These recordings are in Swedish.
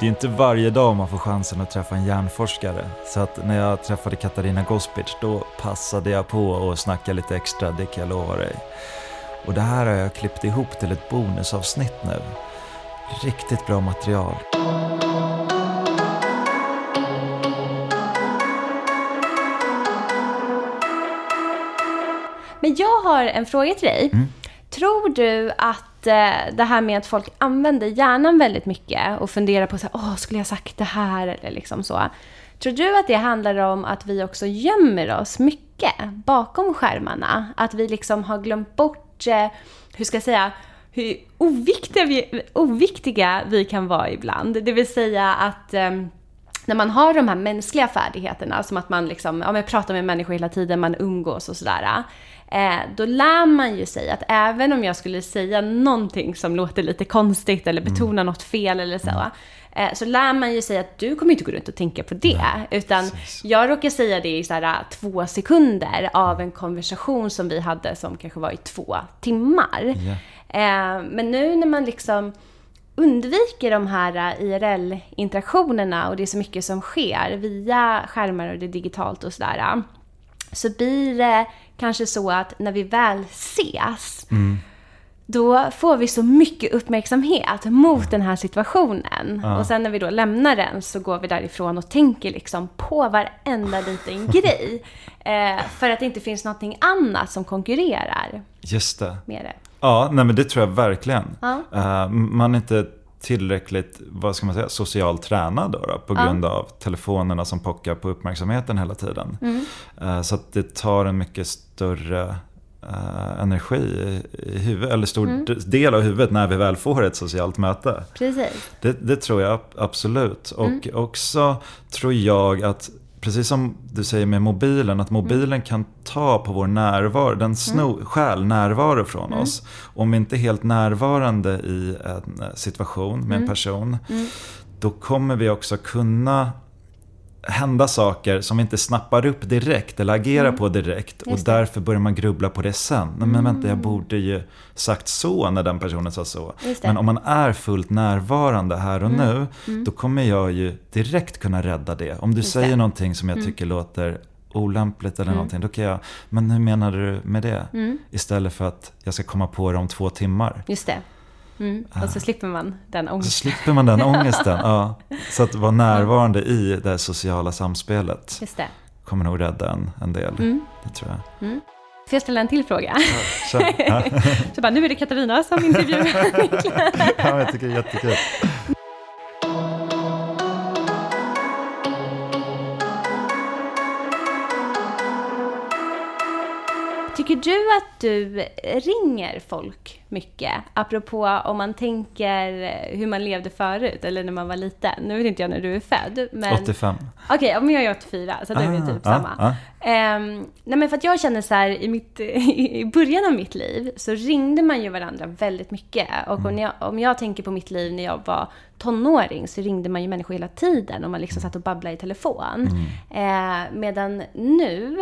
Det är inte varje dag man får chansen att träffa en hjärnforskare, så att när jag träffade Katarina Gospic då passade jag på och snackade lite extra, det kan jag lova dig. Och det här har jag klippt ihop till ett bonusavsnitt nu. Riktigt bra material. Men jag har en fråga till dig. Mm. Tror du att det här med att folk använder hjärnan väldigt mycket och funderar på så här, skulle jag sagt det här eller liksom så. Tror du att det handlar om att vi också gömmer oss mycket bakom skärmarna? Att vi liksom har glömt bort, hur oviktiga vi kan vara ibland. Det vill säga att när man har de här mänskliga färdigheterna, som att man liksom, man pratar med människor hela tiden, man umgås och sådär, då lär man ju sig att även om jag skulle säga någonting som låter lite konstigt eller betona något fel eller så lär man ju sig att du kommer inte gå runt och tänka på det. Nej, utan precis. Jag råkar säga det i så här 2 sekunder av en konversation som vi hade som kanske var i 2 timmar. Yeah. Men nu när man liksom undviker de här IRL-interaktionerna och det är så mycket som sker via skärmar och det digitalt och sådär, så blir det kanske så att när vi väl ses då får vi så mycket uppmärksamhet mot den här situationen. Ja. Och sen när vi då lämnar den så går vi därifrån och tänker liksom på varenda liten grej. För att det inte finns någonting annat som konkurrerar. Just det. Med det. Ja, nej, men det tror jag verkligen. Ja. Man är inte tillräckligt, socialt tränad då, på grund av telefonerna som pockar på uppmärksamheten hela tiden. Så att det tar en mycket större energi i huvudet, eller stor del av huvudet när vi väl får ett socialt möte. Precis. Det tror jag absolut. Och också tror jag att, precis som du säger med mobilen, att mobilen kan ta på vår närvaro, den stjäl närvaro från oss. Om vi inte är helt närvarande i en situation med en person, då kommer vi också kunna hända saker som vi inte snappar upp direkt eller agerar på direkt. Och därför börjar man grubbla på det sen. Men vänta, jag borde ju sagt så när den personen sa så. Men om man är fullt närvarande här och nu, då kommer jag ju direkt kunna rädda det. Om du säger någonting som jag tycker låter olämpligt eller någonting, då kan jag, men hur menar du med det? Istället för att jag ska komma på det om 2 timmar. Just det. Och så slipper man den ångesten. Ja. Så att vara närvarande i det sociala samspelet. Just det. Kommer nog rädda en del. Det tror jag. Får jag ställa en till fråga? Ja. Så bara, nu är det Katarina som intervjuar Niklas. Ja, jag tycker det är jättekul. Tycker du att du ringer folk mycket? Apropå om man tänker hur man levde förut eller när man var liten. Nu vet inte jag när du är född. Men 85. Okej, men jag är 84 så det är ju typ samma. Nej, men för att jag känner så här, i början av mitt liv så ringde man ju varandra väldigt mycket. Och om jag tänker på mitt liv när jag var tonåring så ringde man ju människor hela tiden. Och man liksom satt och babblade i telefon. Medan nu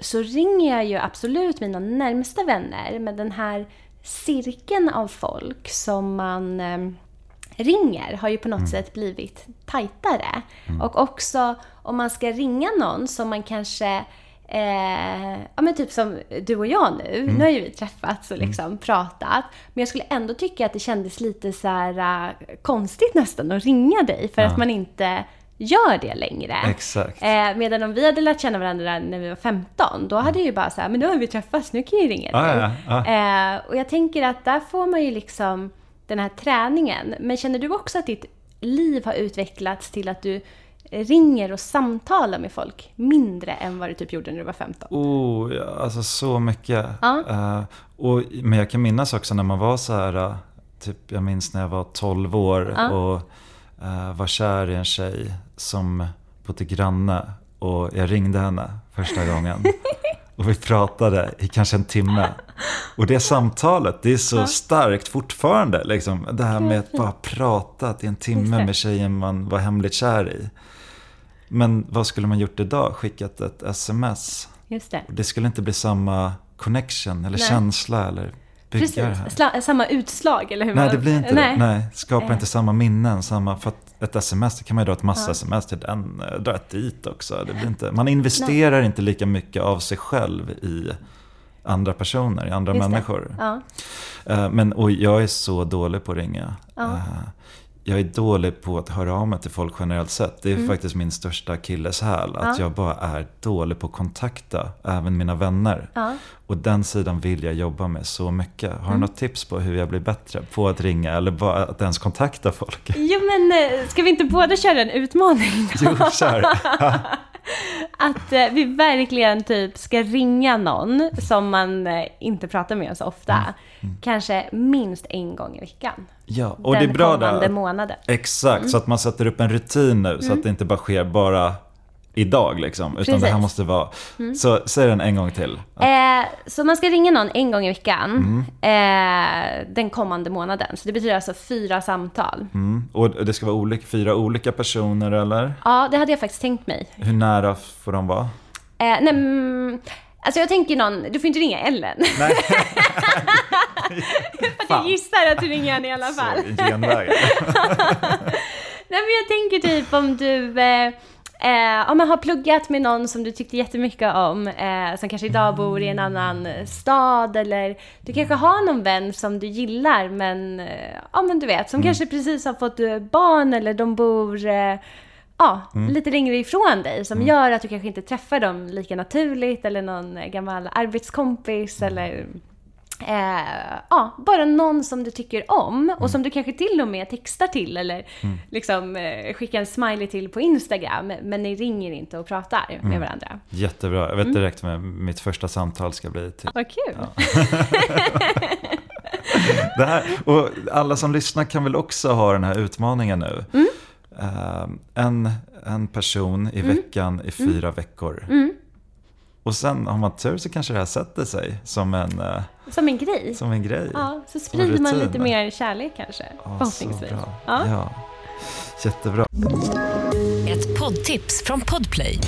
så ringer jag ju absolut mina närmsta vänner, med den här cirkeln av folk som man ringer har ju på något sätt blivit tajtare. Och också om man ska ringa någon som man kanske men typ som du och jag nu, nu har ju vi träffats och liksom pratat, men jag skulle ändå tycka att det kändes lite så här konstigt nästan att ringa dig för att man inte gör det längre. Exakt. Medan om vi hade lärt känna varandra när vi var 15, då hade ju bara så här, men nu har vi träffats, nu kan ju ringa dig. Och jag tänker att där får man ju liksom den här träningen. Men känner du också att ditt liv har utvecklats till att du ringer och samtalar med folk mindre än vad du typ gjorde när du var 15? Alltså så mycket. Men jag kan minnas också när man var så här, typ jag minns när jag var 12 år och var kär i en tjej som bodde granne, och jag ringde henne första gången och vi pratade i kanske en timme, och det samtalet, det är så starkt fortfarande liksom, det här med att bara prata i en timme med tjejen man var hemligt kär i. Men vad skulle man gjort idag? Skickat ett sms. Just det. Det skulle inte bli samma connection eller känsla eller Precis, samma utslag eller hur? Nej, det blir inte det. Nej, skapar inte samma minnen, samma, för att ett sms, det kan man ju dra ett massa sms till den, dra ett dit också. Det blir inte, man investerar inte lika mycket av sig själv i andra personer, i andra människor. Ja. Men, och jag är så dålig på att ringa. Ja. Jag är dålig på att höra av mig till folk generellt sett. Det är faktiskt min största akilleshäl. Att jag bara är dålig på att kontakta även mina vänner. Ja. Och den sidan vill jag jobba med så mycket. Har du något tips på hur jag blir bättre på att ringa eller bara att ens kontakta folk? Jo, men ska vi inte båda köra en utmaning då? Jo, kör. Att vi verkligen typ ska ringa någon som man inte pratar med så ofta. Kanske minst en gång i veckan. Ja, och den det är bra kommande månaden. Exakt, så att man sätter upp en rutin nu. Så att det inte bara sker bara idag liksom. Utan det här måste vara... Så säg den en gång till. Så man ska ringa någon en gång i veckan. Den kommande månaden. Så det betyder alltså 4 samtal. Och det ska vara 4 olika personer eller? Ja, det hade jag faktiskt tänkt mig. Hur nära får de vara? Alltså jag tänker du får inte ringa Ellen. Nej. För jag gissar att du ringer henne i alla fall. Så, genvägen. Nej, men jag tänker typ om du... om man har pluggat med någon som du tyckte jättemycket om, som kanske idag bor i en annan stad, eller du kanske har någon vän som du gillar men, ja, men du vet, som kanske precis har fått barn eller de bor lite längre ifrån dig, som gör att du kanske inte träffar dem lika naturligt, eller någon gammal arbetskompis eller bara någon som du tycker om och som du kanske till och med textar till eller liksom skickar en smiley till på Instagram, men ni ringer inte och pratar med varandra. Jättebra, jag vet direkt med mitt första samtal ska bli till. Vad kul! Ja. Det här, och alla som lyssnar kan väl också ha den här utmaningen nu. En person i veckan i 4 veckor. Och sen har man tur så kanske det här sätter sig som en grej. Ja, så sprider man lite mer kärlek kanske. Ja, förhoppningsvis. Ja. Jättebra. Ett poddtips från Podplay.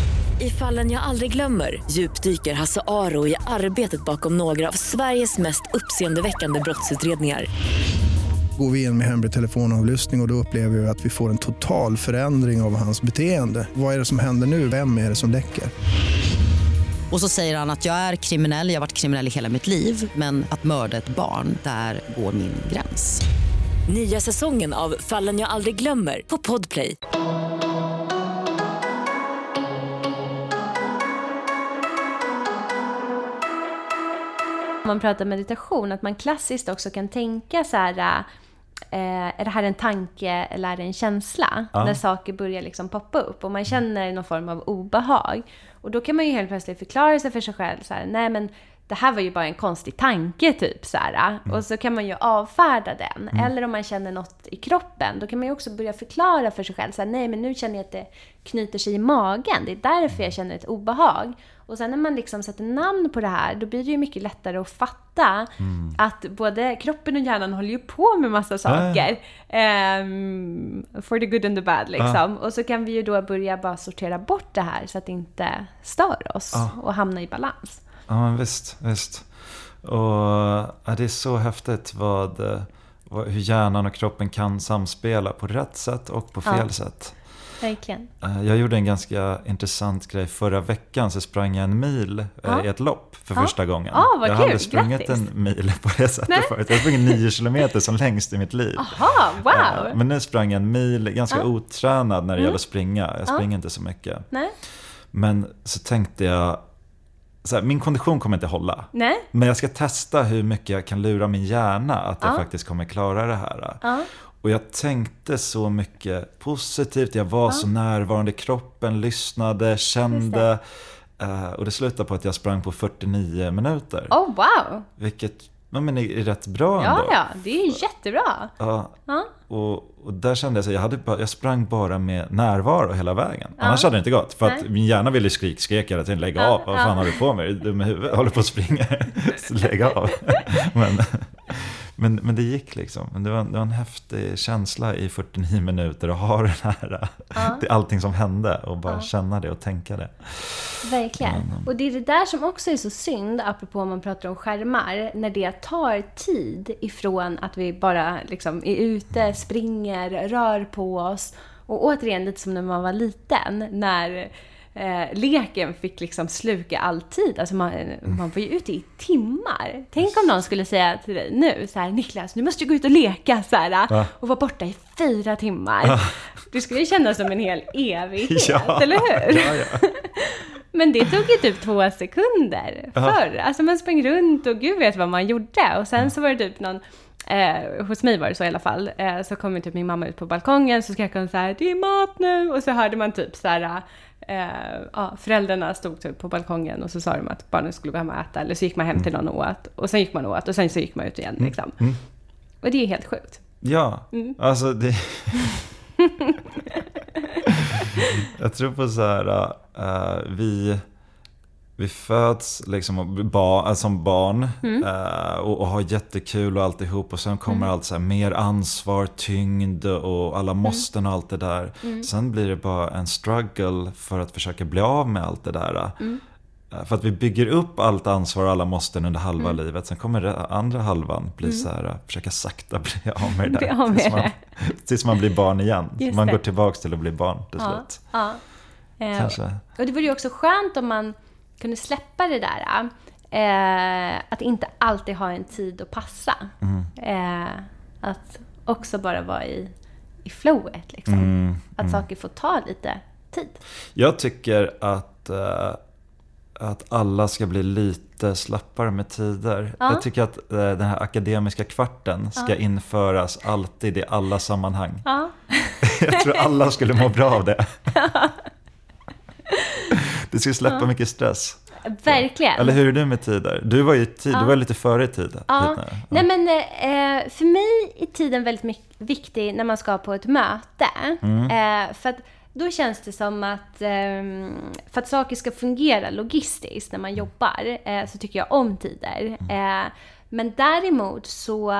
I Fallen jag aldrig glömmer djupdyker Hasse Aro i arbetet bakom några av Sveriges mest uppseendeväckande brottsutredningar. Går vi in med hemlig telefonavlyssning och då upplever vi att vi får en total förändring av hans beteende. Vad är det som händer nu? Vem är det som läcker? Och så säger han att jag är kriminell, jag har varit kriminell i hela mitt liv. Men att mörda ett barn, där går min gräns. Nya säsongen av Fallen jag aldrig glömmer på Podplay. Om man pratar meditation, att man klassiskt också kan tänka så här... är det här en tanke eller är det en känsla när saker börjar liksom poppa upp och man känner någon form av obehag, och då kan man ju helt plötsligt förklara sig för sig själv så här: nej, men det här var ju bara en konstig tanke typ så här. Och så kan man ju avfärda den, eller om man känner något i kroppen, då kan man ju också börja förklara för sig själv så här: nej, men nu känner jag att det knyter sig i magen, det är därför jag känner ett obehag. Och sen när man liksom sätter namn på det här, då blir det ju mycket lättare att fatta att både kroppen och hjärnan håller ju på med massa saker. For the good and the bad liksom. Och så kan vi ju då börja bara sortera bort det här så att det inte stör oss och hamna i balans. Ja, men visst. Och det är så häftigt hur hjärnan och kroppen kan samspela på rätt sätt och på fel sätt. Verkligen. Jag gjorde en ganska intressant grej förra veckan, så sprang jag en mil i ett lopp för första gången. Jag hade sprungit en mil på det sättet förut. Jag sprang 9 kilometer som längst i mitt liv. Aha, wow. Men nu sprang jag en mil, ganska otränad när det gäller att springa. Jag springer inte så mycket. Nej. Men så tänkte jag så här, min kondition kommer inte hålla. Nej. Men jag ska testa hur mycket jag kan lura min hjärna att jag faktiskt kommer klara det här. Och jag tänkte så mycket positivt. Jag var så närvarande i kroppen, lyssnade, kände. Och det slutade på att jag sprang på 49 minuter. Oh, wow! Vilket är rätt bra ändå. Ja, det är ju jättebra. Och där kände jag så jag sprang bara med närvaro hela vägen. Annars hade det inte gått. För att min hjärna ville skrek hela tiden. Lägg av, vad fan har du på med? Du med huvudet håller på att springa. Lägg av. Men... Men det gick liksom. Det var en häftig känsla i 49 minuter att ha den här, det, allting som hände och bara känna det och tänka det. Verkligen. Men, och det är det där som också är så synd, apropå om man pratar om skärmar, när det tar tid ifrån att vi bara liksom är ute, springer, rör på oss. Och återigen lite som när man var liten, när leken fick liksom sluka all tid. Alltså man var ju ute i timmar. Tänk om någon skulle säga till dig nu så här: Niklas, nu måste du gå ut och leka så här, och vara borta i 4 timmar. Du skulle ju kännas som en hel evighet, eller hur? Ja. Men det tog ju typ 2 sekunder förr. Alltså man sprang runt och gud vet vad man gjorde. Och sen så var det typ någon... hos mig var det så i alla fall, så kom ju typ min mamma ut på balkongen, så skrek hon så här: det är mat nu, och så hörde man typ så här, föräldrarna stod typ på balkongen och så sa de att barnen skulle gå hem och äta, eller så gick man hem till någon och åt, och sen gick man åt och sen så gick man ut igen liksom. Och det är helt sjukt. Alltså det jag tror på så här, vi föds liksom som barn och har jättekul och alltihop, och sen kommer allt så här, mer ansvar, tyngd och alla måsten och allt det där. Sen blir det bara en struggle för att försöka bli av med allt det där. För att vi bygger upp allt ansvar och alla måsten under halva livet. Sen kommer det andra halvan bli så här, försöka sakta bli av med det där. Tills man blir barn igen. Man går tillbaka till att bli barn till slut. Och det vore ju också skönt om man kunde släppa det där, att inte alltid ha en tid att passa, att också bara vara i flowet liksom. Att saker får ta lite tid. Jag tycker att alla ska bli lite slappare med tider. Jag tycker att den här akademiska kvarten ska införas alltid i alla sammanhang. Jag tror alla skulle må bra av det. Det ska släppa mycket stress. Verkligen. Eller hur är du med tider? Du var ju du var lite före i tiden. Nej, men för mig är tiden väldigt viktig när man ska på ett möte. För att då känns det som att för att saker ska fungera logistiskt när man jobbar, så tycker jag om tider. Men däremot så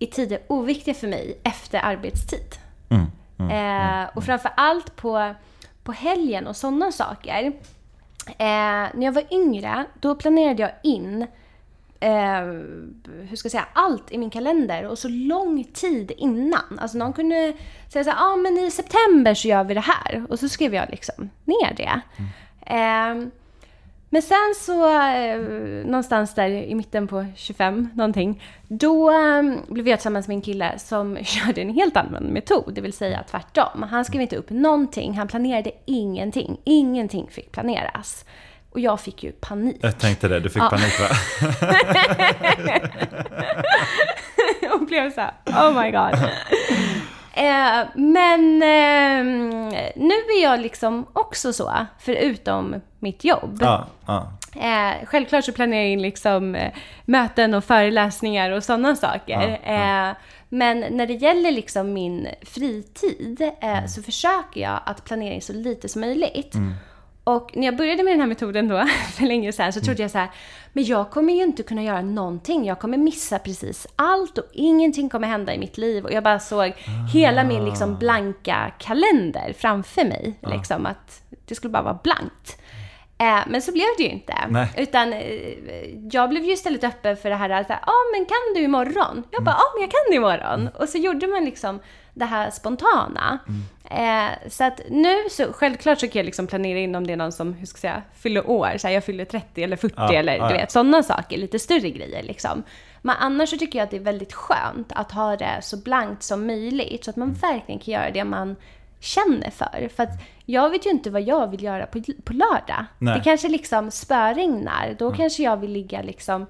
är tider oviktiga för mig efter arbetstid. Och framförallt på helgen och sådana saker. När jag var yngre, då planerade jag in allt i min kalender, och så lång tid innan. Alltså någon kunde säga så här: men i september så gör vi det här. Och så skrev jag liksom ner det. Men sen så någonstans där i mitten på 25 någonting, då blev jag tillsammans med en kille som körde en helt annan metod, det vill säga tvärtom. Han skrev inte upp någonting, han planerade ingenting. Ingenting fick planeras. Och jag fick ju panik. Jag tänkte det, du fick panik va? Och blev så här, oh my god. Nu är jag liksom också så, förutom mitt jobb. Självklart så planerar jag in liksom möten och föreläsningar och sådana saker. Men när det gäller liksom min fritid, så försöker jag att planera så lite som möjligt. Och när jag började med den här metoden då för länge sedan, så trodde jag så här: men jag kommer ju inte kunna göra någonting. Jag kommer missa precis allt och ingenting kommer hända i mitt liv. Och jag bara såg hela min liksom blanka kalender framför mig. Liksom, att det skulle bara vara blankt. Men så blev det ju inte. Nej. Utan jag blev ju istället öppen för det här. Ja, men kan du imorgon? Jag bara, men jag kan imorgon. Och så gjorde man liksom det här spontana. Så att nu, så självklart så kan jag liksom planera in om det är någon som fyller år. Så här, jag fyller 30 eller 40 eller du vet, sådana saker. Lite större grejer liksom. Men annars så tycker jag att det är väldigt skönt att ha det så blankt som möjligt. Så att man verkligen kan göra det man känner för. För att jag vet ju inte vad jag vill göra på lördag. Nej. Det kanske liksom spöregnar. Då kanske jag vill ligga liksom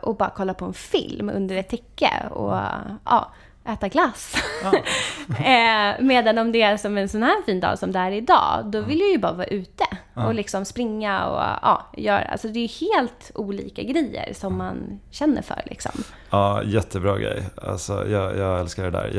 och bara kolla på en film under ett täcke och äta glass. Medan om det är som en sån här fin dag som det är idag, då vill jag ju bara vara ute. och liksom springa och göra. Alltså det är helt olika grejer som man känner för liksom. Ja, jättebra grej. Alltså jag älskar det där.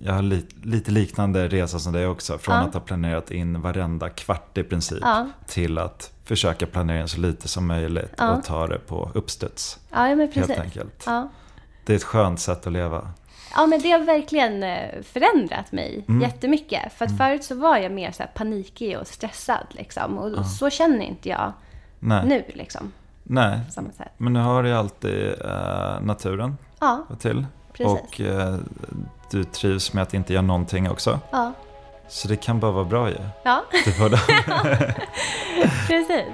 Jag har lite liknande resa som dig också. Från att ha planerat in varenda kvart i princip till att försöka planera så lite som möjligt och ta det på uppstuds. Ja, men precis. Helt enkelt. Ja. Det är ett skönt sätt att leva. Ja, men det har verkligen förändrat mig jättemycket. För att förut så var jag mer så här panikig och stressad liksom. Och så känner inte jag nu liksom. Nej, samma sätt. Men nu har du alltid naturen till. Precis. Och du trivs med att inte göra någonting också. Ja. Så det kan bara vara bra ju. Ja. Precis.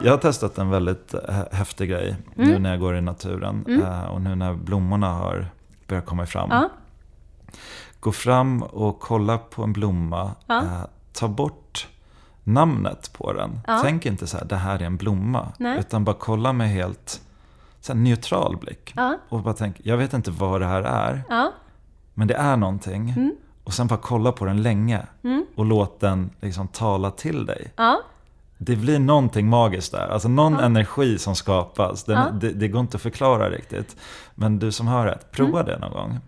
Jag har testat en väldigt häftig grej nu när jag går i naturen och nu när blommorna har börjat komma fram. Gå fram och kolla på en blomma, ta bort namnet på den. Tänk inte så här, det här är en blomma. Nej. Utan bara kolla med helt så här, neutral blick och bara tänk, jag vet inte vad det här är men det är någonting och sen bara kolla på den länge och låt den liksom tala till dig. Det blir någonting magiskt där. Alltså någon energi som skapas. Det går inte att förklara riktigt. Men du som hör det, prova det någon gång.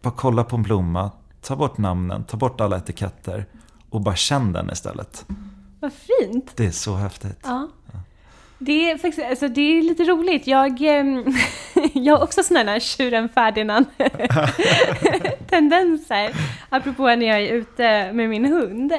Bara kolla på en blomma. Ta bort namnen. Ta bort alla etiketter. Och bara känn den istället. Vad fint. Det är så häftigt. Ja. Det är faktiskt, alltså det är lite roligt. Jag har också sådana här tjuren Ferdinand tendenser. Apropå när jag är ute med min hund.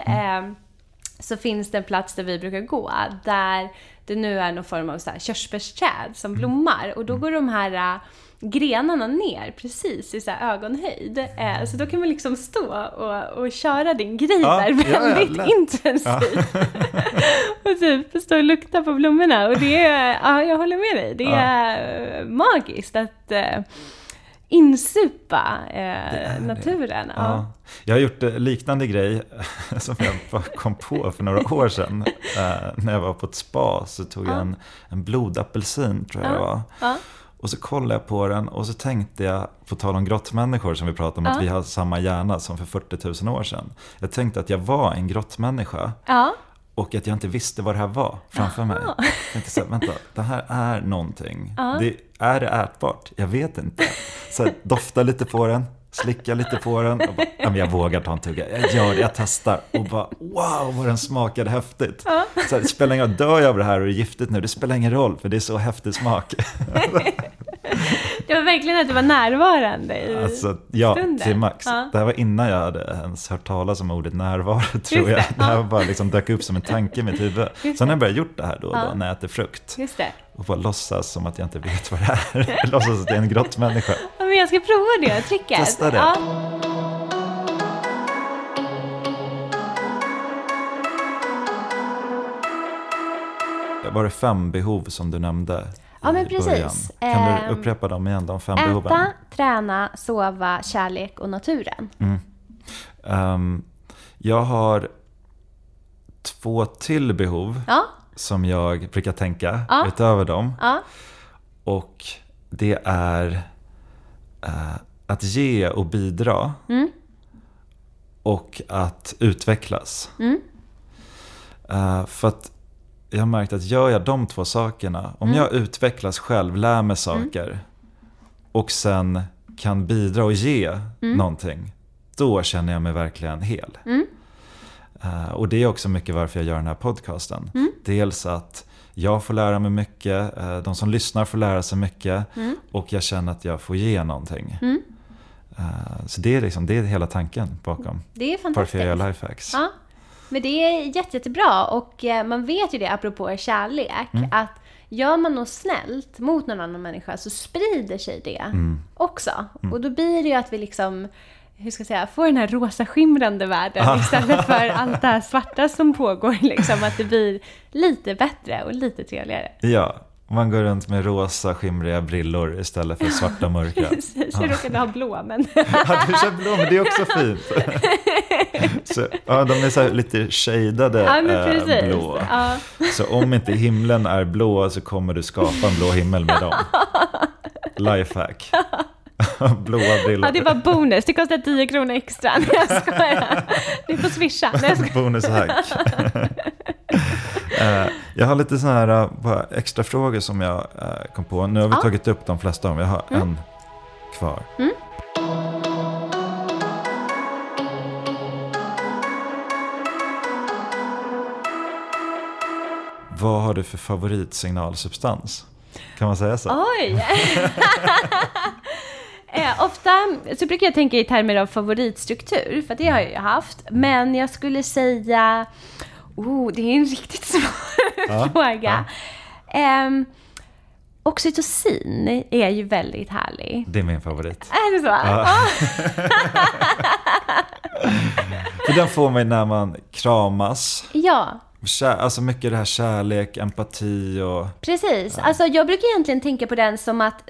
Så finns det en plats där vi brukar gå där det nu är någon form av så här körsbärsträd som blommar och då går de här grenarna ner precis i så här ögonhöjd så då kan man liksom stå och köra din grej där väldigt intensivt och typ stå och lukta på blommorna och det är, jag håller med dig, det är magiskt att insupa naturen. Ja. Jag har gjort liknande grej som jag bara kom på för några år sedan. När jag var på ett spa så tog jag en blodapelsin tror jag det var. Och så kollade jag på den och så tänkte jag, på tal om grottmänniskor som vi pratade om att vi har samma hjärna som för 40 000 år sedan. Jag tänkte att jag var en grottmänniska. Ja. Och att jag inte visste vad det här var framför mig. Jag tänkte så här, vänta, det här är någonting. Är det ätbart? Jag vet inte. Så här, dofta lite på den, slicka lite på den. Och bara, men jag vågar ta en tugga. Jag gör det, jag testar. Och bara, wow, vad den smakade häftigt. Så här, det spelar ingen roll, dör jag av det här och det är giftigt nu. Det spelar ingen roll, för det är så häftig smak. Det var verkligen att du var närvarande i stunden. Till max. Det här var innan jag hade ens hört talas om ordet närvaro, tror jag. Det här bara liksom dök upp som en tanke i mitt huvud. Sen har jag börjat gjort det här då när jag äter frukt. Just det. Och bara låtsas som att jag inte vet vad det är. Låtsas att det är en grottmänniska. Ja, men jag ska prova det, tricket. Testa det. Ja. Var det 5 behov som du nämnde? Ja, men precis. Kan du upprepa dem igen, de 5 behoven? Äta, träna, sova, kärlek och naturen. Jag har 2 till behov som jag brukar tänka utöver dem. Och det är att ge och bidra och att utvecklas. För att jag har märkt att gör jag de 2 sakerna, om jag utvecklas själv, lär mig saker och sen kan bidra och ge någonting, då känner jag mig verkligen hel. Och det är också mycket varför jag gör den här podcasten. Dels att jag får lära mig mycket, de som lyssnar får lära sig mycket och jag känner att jag får ge någonting. Så det är liksom, det är hela tanken bakom. Det är fantastiskt. Parfait Lifehacks. Ja. Men det är jättebra och man vet ju det apropå kärlek att gör man något snällt mot någon annan människa så sprider sig det också. Och då blir det ju att vi liksom, hur ska jag säga, får den här rosa skimrande världen istället för allt det här svarta som pågår liksom, att det blir lite bättre och lite trevligare. Ja. Man går runt med rosa, skimriga brillor istället för svarta, mörka. Precis, jag råkade ha blå, men... Ja, du kör blå, men det är också fint. Så, ja, de är så här lite shadade blå. Ja. Så om inte himlen är blå så kommer du skapa en blå himmel med dem. Lifehack. Blåa brillor. Ja, det var bonus. Det kostar 10 kronor extra. Nej, jag skojar. Du får swisha. Bonushack. Jag har lite såna här extra frågor som jag kom på. Nu har vi tagit upp de flesta, om jag har en kvar. Mm. Vad har du för favoritsignalsubstans? Kan man säga så? Oj! Ofta så brukar jag tänka i termer av favoritstruktur, för det har jag ju haft. Men jag skulle säga... det är en riktigt svår fråga. Ja. Oxytocin är ju väldigt härlig. Det är min favorit. Är det så? Ja. För den får mig när man kramas. Ja. Alltså mycket det här kärlek, empati och... Precis. Ja. Alltså jag brukar egentligen tänka på den som att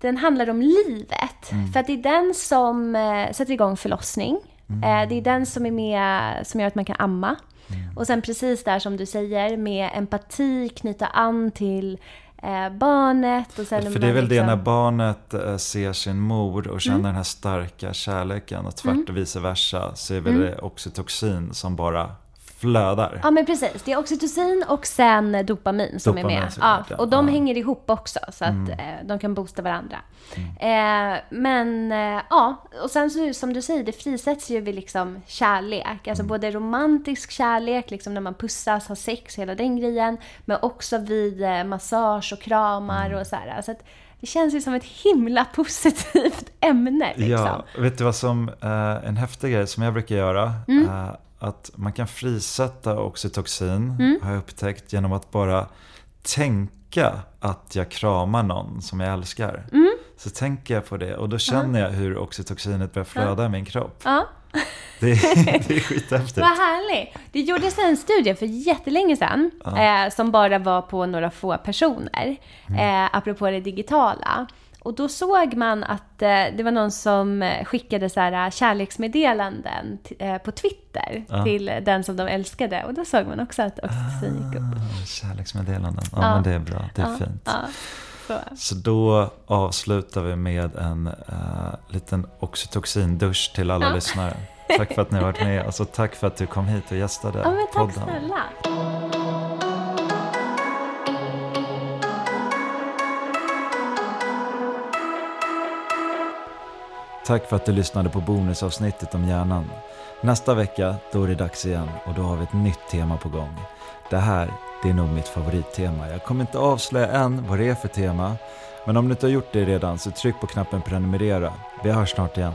den handlar om livet. Mm. För att det är den som sätter igång förlossning. Mm. Det är den som är med, som gör att man kan amma. Mm. Och sen precis där som du säger, med empati, knyta an till barnet. Och sen för det är väl liksom... det när barnet ser sin mor och känner den här starka kärleken, och tvärt och vice versa, så är väl det oxytocin som bara flödar. Ja, men precis. Det är oxytocin och sen dopamin som är med. Ja, och de hänger ihop också, så att de kan boosta varandra. Mm. Och sen så, som du säger, det frisätts ju vid liksom kärlek. Alltså både romantisk kärlek, liksom när man pussas, har sex, hela den grejen. Men också vid massage och kramar och så här. Så att det känns ju som ett himla positivt ämne. Liksom. Ja, vet du vad som en häftig grej som jag brukar göra? Att man kan frisätta oxytocin, har jag upptäckt, genom att bara tänka att jag kramar någon som jag älskar. Mm. Så tänker jag på det, och då känner jag hur oxytocinet börjar flöda i min kropp. Ja. Det är skithäftigt. Vad härligt. Det gjordes en studie för jättelänge sedan som bara var på några få personer, apropå det digitala. Och då såg man att det var någon som skickade så här kärleksmeddelanden på Twitter till den som de älskade. Och då såg man också att oxytocin gick upp. Kärleksmeddelanden, men det är bra, det är fint. Så då avslutar vi med en liten oxytocindusch till alla lyssnare. Tack för att ni har varit med, alltså tack för att du kom hit och gästade podden. Tack snälla. Tack för att du lyssnade på bonusavsnittet om hjärnan. Nästa vecka, då är det dags igen, och då har vi ett nytt tema på gång. Det här, det är nog mitt favorittema. Jag kommer inte avslöja än vad det är för tema. Men om du inte har gjort det redan, så tryck på knappen prenumerera. Vi hörs snart igen.